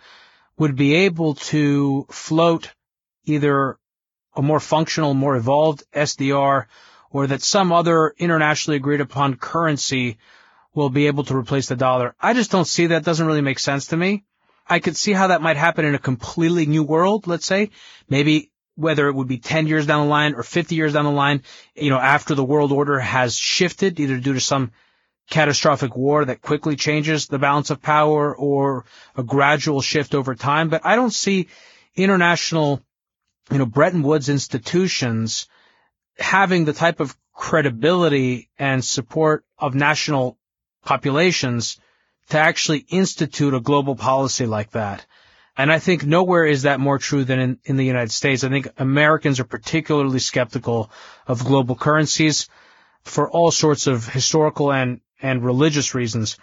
would be able to float either a more functional, more evolved S D R, or that some other internationally agreed upon currency will be able to replace the dollar. I just don't see that. Doesn't really make sense to me. I could see how that might happen in a completely new world, let's say. Maybe whether it would be ten years down the line or fifty years down the line, you know, after the world order has shifted, either due to some catastrophic war that quickly changes the balance of power or a gradual shift over time. But I don't see international, you know, Bretton Woods institutions having the type of credibility and support of national populations to actually institute a global policy like that. And I think nowhere is that more true than in, in the United States. I think Americans are particularly skeptical of global currencies for all sorts of historical and, and religious reasons.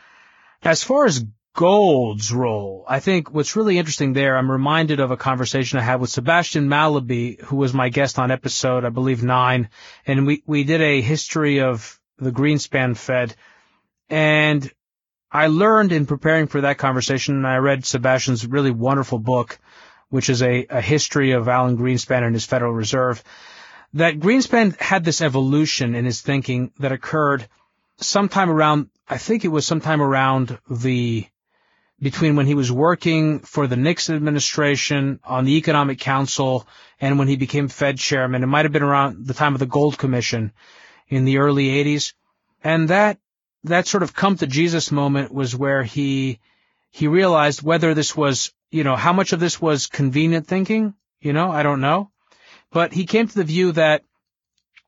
As far as gold's role, I think what's really interesting there, I'm reminded of a conversation I had with Sebastian Mallaby, who was my guest on episode, I believe, nine. And we, we did a history of the Greenspan Fed. And I learned in preparing for that conversation, and I read Sebastian's really wonderful book, which is a, a history of Alan Greenspan and his Federal Reserve, that Greenspan had this evolution in his thinking that occurred sometime around, I think it was sometime around the, between when he was working for the Nixon administration on the Economic Council and when he became Fed chairman. It might have been around the time of the Gold Commission in the early eighties. And that That sort of come to Jesus moment was where he, he realized whether this was, you know, how much of this was convenient thinking, you know, I don't know. But he came to the view that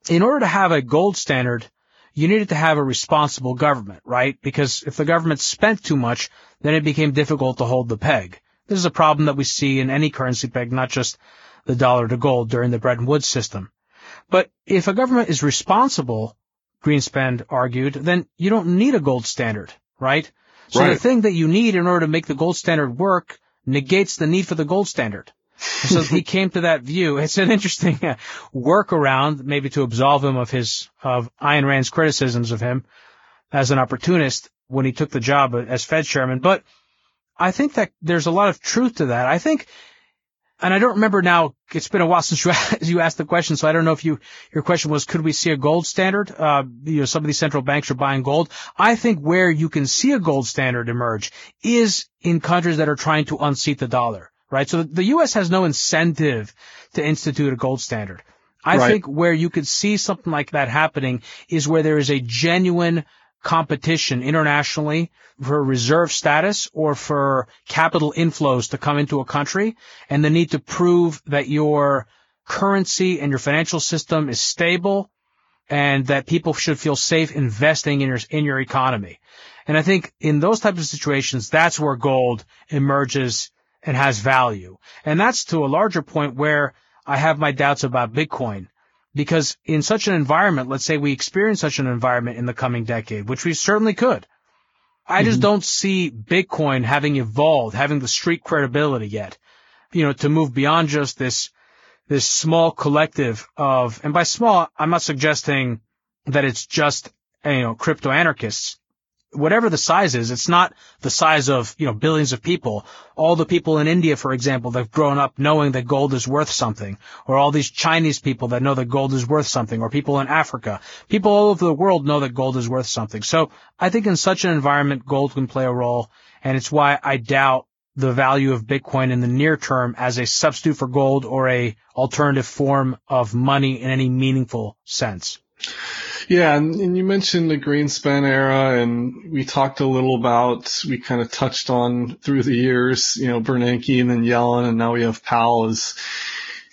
in order to have a gold standard, you needed to have a responsible government, right? Because if the government spent too much, then it became difficult to hold the peg. This is a problem that we see in any currency peg, not just the dollar to gold during the Bretton Woods system. But if a government is responsible, Greenspan argued, then you don't need a gold standard, right? So right. The thing that you need in order to make the gold standard work negates the need for the gold standard. So he came to that view. It's an interesting uh, workaround, maybe to absolve him of his, of Ayn Rand's criticisms of him as an opportunist when he took the job as Fed chairman. But I think that there's a lot of truth to that. I think, and I don't remember now, it's been a while since you, you asked the question, so I don't know if you, your question was, could we see a gold standard? Uh, you know, some of these central banks are buying gold. I think where you can see a gold standard emerge is in countries that are trying to unseat the dollar, right? So the U S has no incentive to institute a gold standard. I right. think where you could see something like that happening is where there is a genuine competition internationally for reserve status or for capital inflows to come into a country, and the need to prove that your currency and your financial system is stable and that people should feel safe investing in your, in your economy. And I think in those types of situations, that's where gold emerges and has value. And that's to a larger point where I have my doubts about Bitcoin. Because in such an environment, let's say we experience such an environment in the coming decade, which we certainly could, I mm-hmm. just don't see Bitcoin having evolved, having the street credibility yet, you know, to move beyond just this, this small collective of, and by small, I'm not suggesting that it's just, you know, crypto anarchists. whatever the size is, it's not the size of, you know, billions of people. All the people in India, for example, that have grown up knowing that gold is worth something, or all these Chinese people that know that gold is worth something, or people in Africa. People all over the world know that gold is worth something. So I think in such an environment, gold can play a role, and it's why I doubt the value of Bitcoin in the near term as a substitute for gold or a alternative form of money in any meaningful sense. Yeah, and, and you mentioned the Greenspan era, and we talked a little about, we kind of touched on through the years, you know, Bernanke and then Yellen, and now we have Powell. Is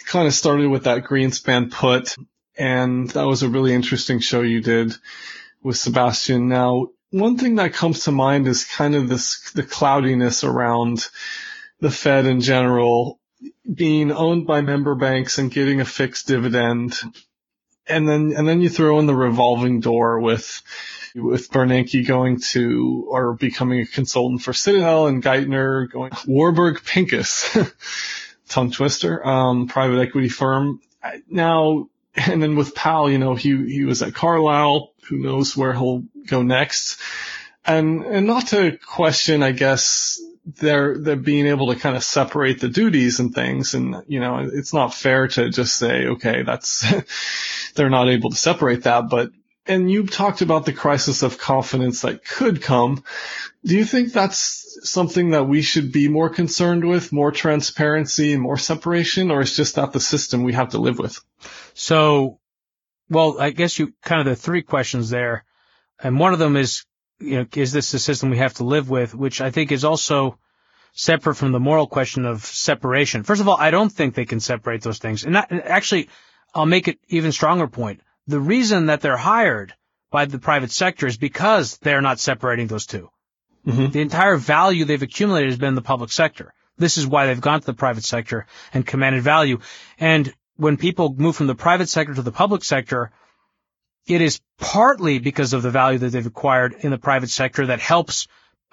kind of started with that Greenspan put, and that was a really interesting show you did with Sebastian. Now, one thing that comes to mind is kind of this, the cloudiness around the Fed in general being owned by member banks and getting a fixed dividend. And then, and then you throw in the revolving door with, with Bernanke going to, or becoming a consultant for Citadel, and Geithner going, Warburg Pincus, tongue twister, um, private equity firm. Now, and then with Powell, you know, he, he was at Carlyle. Who knows where he'll go next? And, and not to question, I guess, They're, they're being able to kind of separate the duties and things. And, you know, it's not fair to just say, okay, that's, they're not able to separate that. But, and you talked about the crisis of confidence that could come. Do you think that's something that we should be more concerned with, more transparency and more separation, or is just that the system we have to live with? So, well, I guess you kind of the three questions there. And one of them is, you know, is this the system we have to live with, which I think is also separate from the moral question of separation. First of all, I don't think they can separate those things. And not, actually, I'll make it even stronger point. The reason that they're hired by the private sector is because they're not separating those two. Mm-hmm. The entire value they've accumulated has been in the public sector. This is why they've gone to the private sector and commanded value. And when people move from the private sector to the public sector, it is partly because of the value that they've acquired in the private sector that helps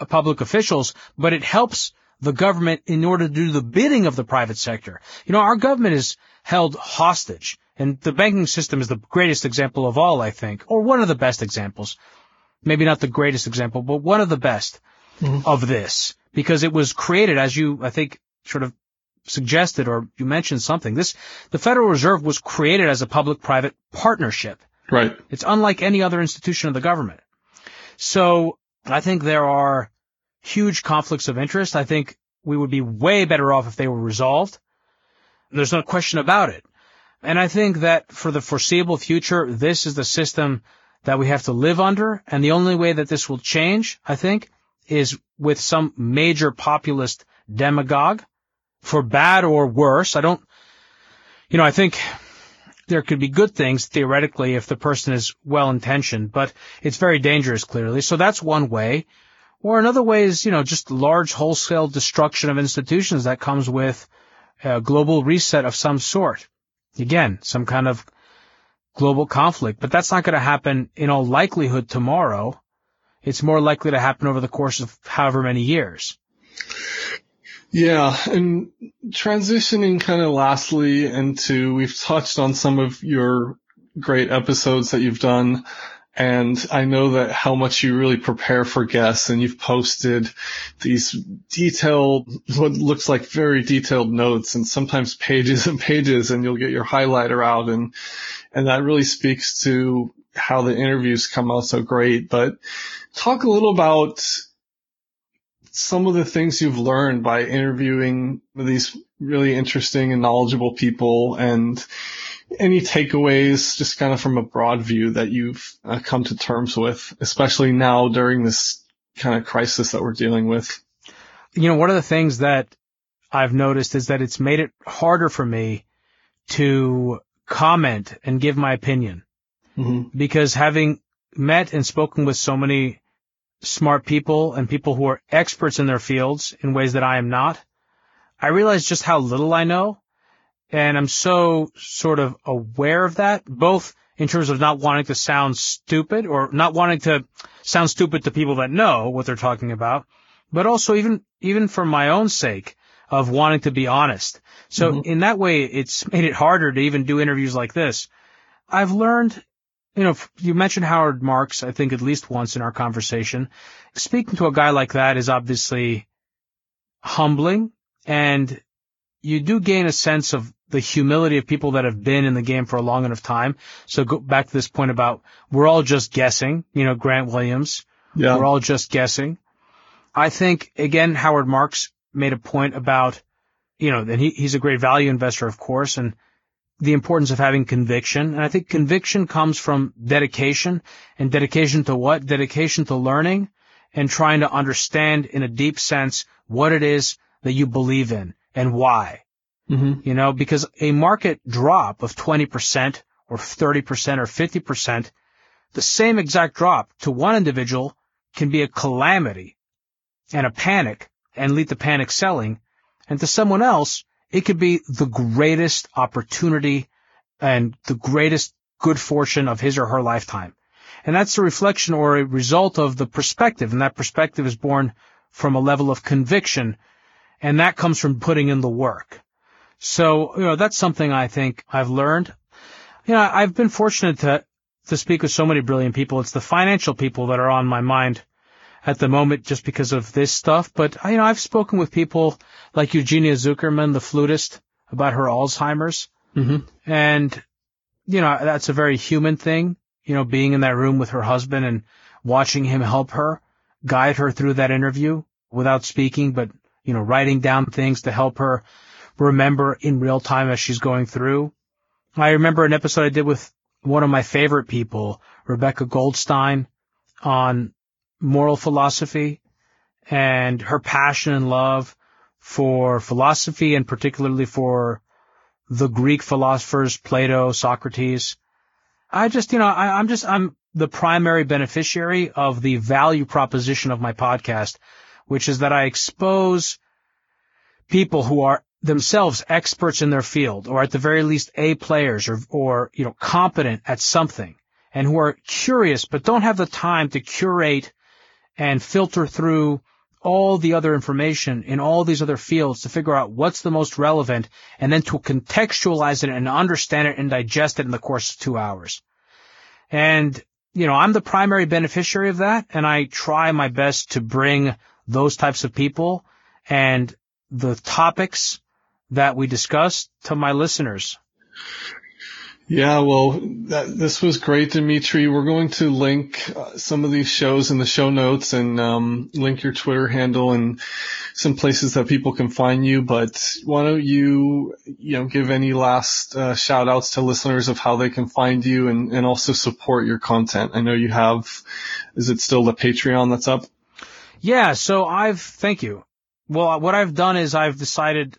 public officials, but it helps the government in order to do the bidding of the private sector. You know, our government is held hostage, and the banking system is the greatest example of all, I think, or one of the best examples. Maybe not the greatest example, but one of the best mm-hmm. of this, because it was created, as you, I think, sort of suggested or you mentioned something. This, the Federal Reserve was created as a public-private partnership. Right. It's unlike any other institution of the government. So I think there are huge conflicts of interest. I think we would be way better off if they were resolved. There's no question about it. And I think that for the foreseeable future, this is the system that we have to live under. And the only way that this will change, I think, is with some major populist demagogue, for bad or worse. I don't, you know, I think there could be good things, theoretically, if the person is well-intentioned, but it's very dangerous, clearly. So that's one way. Or another way is, you know, just large wholesale destruction of institutions that comes with a global reset of some sort. Again, some kind of global conflict. But that's not going to happen in all likelihood tomorrow. It's more likely to happen over the course of however many years. Yeah, and transitioning kind of lastly into, we've touched on some of your great episodes that you've done, and I know that how much you really prepare for guests, and you've posted these detailed, what looks like very detailed notes, and sometimes pages and pages, and you'll get your highlighter out, and and that really speaks to how the interviews come out so great. But talk a little about some of the things you've learned by interviewing these really interesting and knowledgeable people, and any takeaways just kind of from a broad view that you've uh, come to terms with, especially now during this kind of crisis that we're dealing with. You know, one of the things that I've noticed is that it's made it harder for me to comment and give my opinion, mm-hmm. because having met and spoken with so many smart people and people who are experts in their fields in ways that I am not, I realize just how little I know. And I'm so sort of aware of that, both in terms of not wanting to sound stupid or not wanting to sound stupid to people that know what they're talking about, but also even, even for my own sake of wanting to be honest. So mm-hmm. in that way, it's made it harder to even do interviews like this. I've learned you know, you mentioned Howard Marks, I think, at least once in our conversation. Speaking to a guy like that is obviously humbling, and you do gain a sense of the humility of people that have been in the game for a long enough time. So go back to this point about we're all just guessing, you know, Grant Williams. Yeah. We're all just guessing. I think, again, Howard Marks made a point about, you know, and he, he's a great value investor, of course, and the importance of having conviction. And I think conviction comes from dedication, and dedication to what? Dedication to learning and trying to understand in a deep sense what it is that you believe in and why. Mm-hmm. You know, because a market drop of twenty percent or thirty percent or fifty percent, the same exact drop to one individual can be a calamity and a panic and lead to panic selling. And to someone else, it could be the greatest opportunity and the greatest good fortune of his or her lifetime. And that's a reflection or a result of the perspective. And that perspective is born from a level of conviction. And that comes from putting in the work. So, you know, that's something I think I've learned. You know, I've been fortunate to, to speak with so many brilliant people. It's the financial people that are on my mind at the moment just because of this stuff. But, you know, I've spoken with people like Eugenia Zuckerman, the flutist, about her Alzheimer's. Mm-hmm. And, you know, that's a very human thing, you know, being in that room with her husband and watching him help her, guide her through that interview without speaking, but, you know, writing down things to help her remember in real time as she's going through. I remember an episode I did with one of my favorite people, Rebecca Goldstein, on moral philosophy and her passion and love for philosophy, and particularly for the Greek philosophers, Plato, Socrates. I just, you know, I, I'm just, I'm the primary beneficiary of the value proposition of my podcast, which is that I expose people who are themselves experts in their field, or at the very least A players, or, or, you know, competent at something, and who are curious but don't have the time to curate and filter through all the other information in all these other fields to figure out what's the most relevant, and then to contextualize it and understand it and digest it in the course of two hours. And, you know, I'm the primary beneficiary of that, and I try my best to bring those types of people and the topics that we discussed to my listeners. Yeah, well, that, this was great, Demetri. We're going to link uh, some of these shows in the show notes, and um, link your Twitter handle and some places that people can find you. But why don't you, you know, give any last uh, shout outs to listeners of how they can find you and, and also support your content? I know you have, is it still the Patreon that's up? Yeah, so I've, thank you. Well, what I've done is I've decided,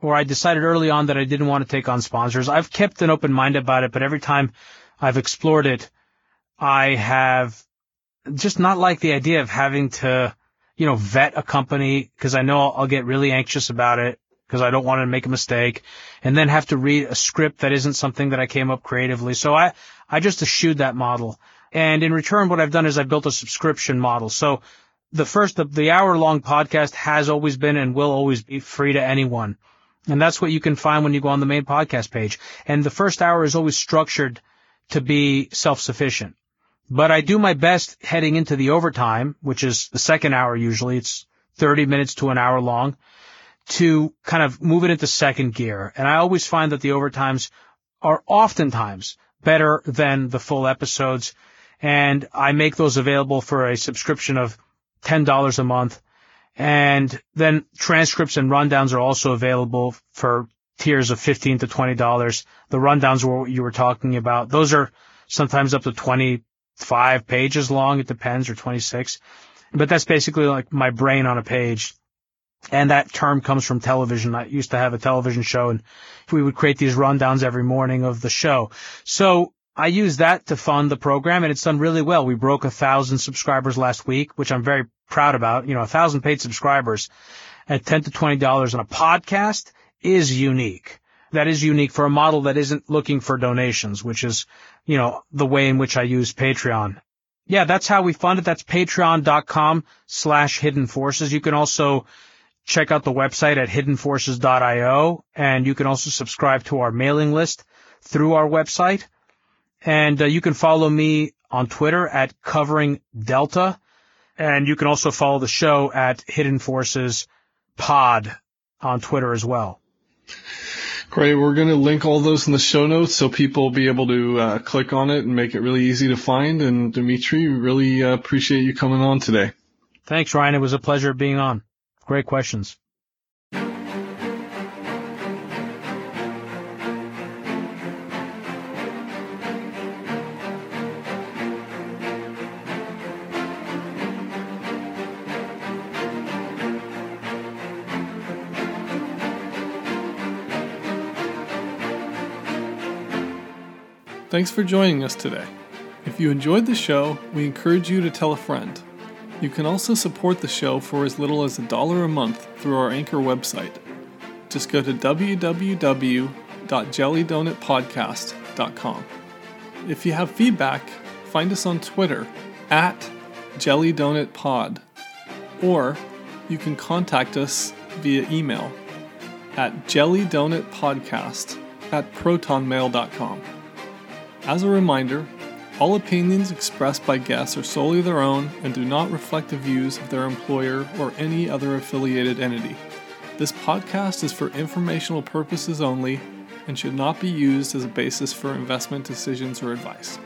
or I decided early on that I didn't want to take on sponsors. I've kept an open mind about it, but every time I've explored it, I have just not liked the idea of having to, you know, vet a company, because I know I'll, I'll get really anxious about it because I don't want to make a mistake, and then have to read a script that isn't something that I came up creatively. So I, I just eschewed that model. And in return, what I've done is I've built a subscription model. So the first, the, the hour-long podcast has always been and will always be free to anyone. And that's what you can find when you go on the main podcast page. And the first hour is always structured to be self-sufficient. But I do my best heading into the overtime, which is the second hour usually. It's thirty minutes to an hour long, to kind of move it into second gear. And I always find that the overtimes are oftentimes better than the full episodes. And I make those available for a subscription of ten dollars a month. And then transcripts and rundowns are also available for tiers of fifteen to twenty dollars. The rundowns were what you were talking about. Those are sometimes up to twenty-five pages long. It depends, or twenty-six. But that's basically like my brain on a page. And that term comes from television. I used to have a television show, and we would create these rundowns every morning of the show. So I use that to fund the program, and it's done really well. We broke a thousand subscribers last week, which I'm very proud about. You know, a thousand paid subscribers at ten to twenty dollars on a podcast is unique. That is unique for a model that isn't looking for donations, which is, you know, the way in which I use Patreon. Yeah, that's how we fund it. That's patreon.com slash hidden forces. You can also check out the website at hidden forces dot io, and you can also subscribe to our mailing list through our website. And uh, you can follow me on Twitter at Covering Delta. And you can also follow the show at Hidden Forces Pod on Twitter as well. Great. We're going to link all those in the show notes so people will be able to uh, click on it and make it really easy to find. And Demetri, really uh, appreciate you coming on today. Thanks, Ryan. It was a pleasure being on. Great questions. Thanks for joining us today. If you enjoyed the show, we encourage you to tell a friend. You can also support the show for as little as a dollar a month through our Anchor website. Just go to w w w dot jelly donut podcast dot com. If you have feedback, find us on Twitter at Jelly Donut Pod, or you can contact us via email at jelly donut podcast at proton mail dot com. As a reminder, all opinions expressed by guests are solely their own and do not reflect the views of their employer or any other affiliated entity. This podcast is for informational purposes only and should not be used as a basis for investment decisions or advice.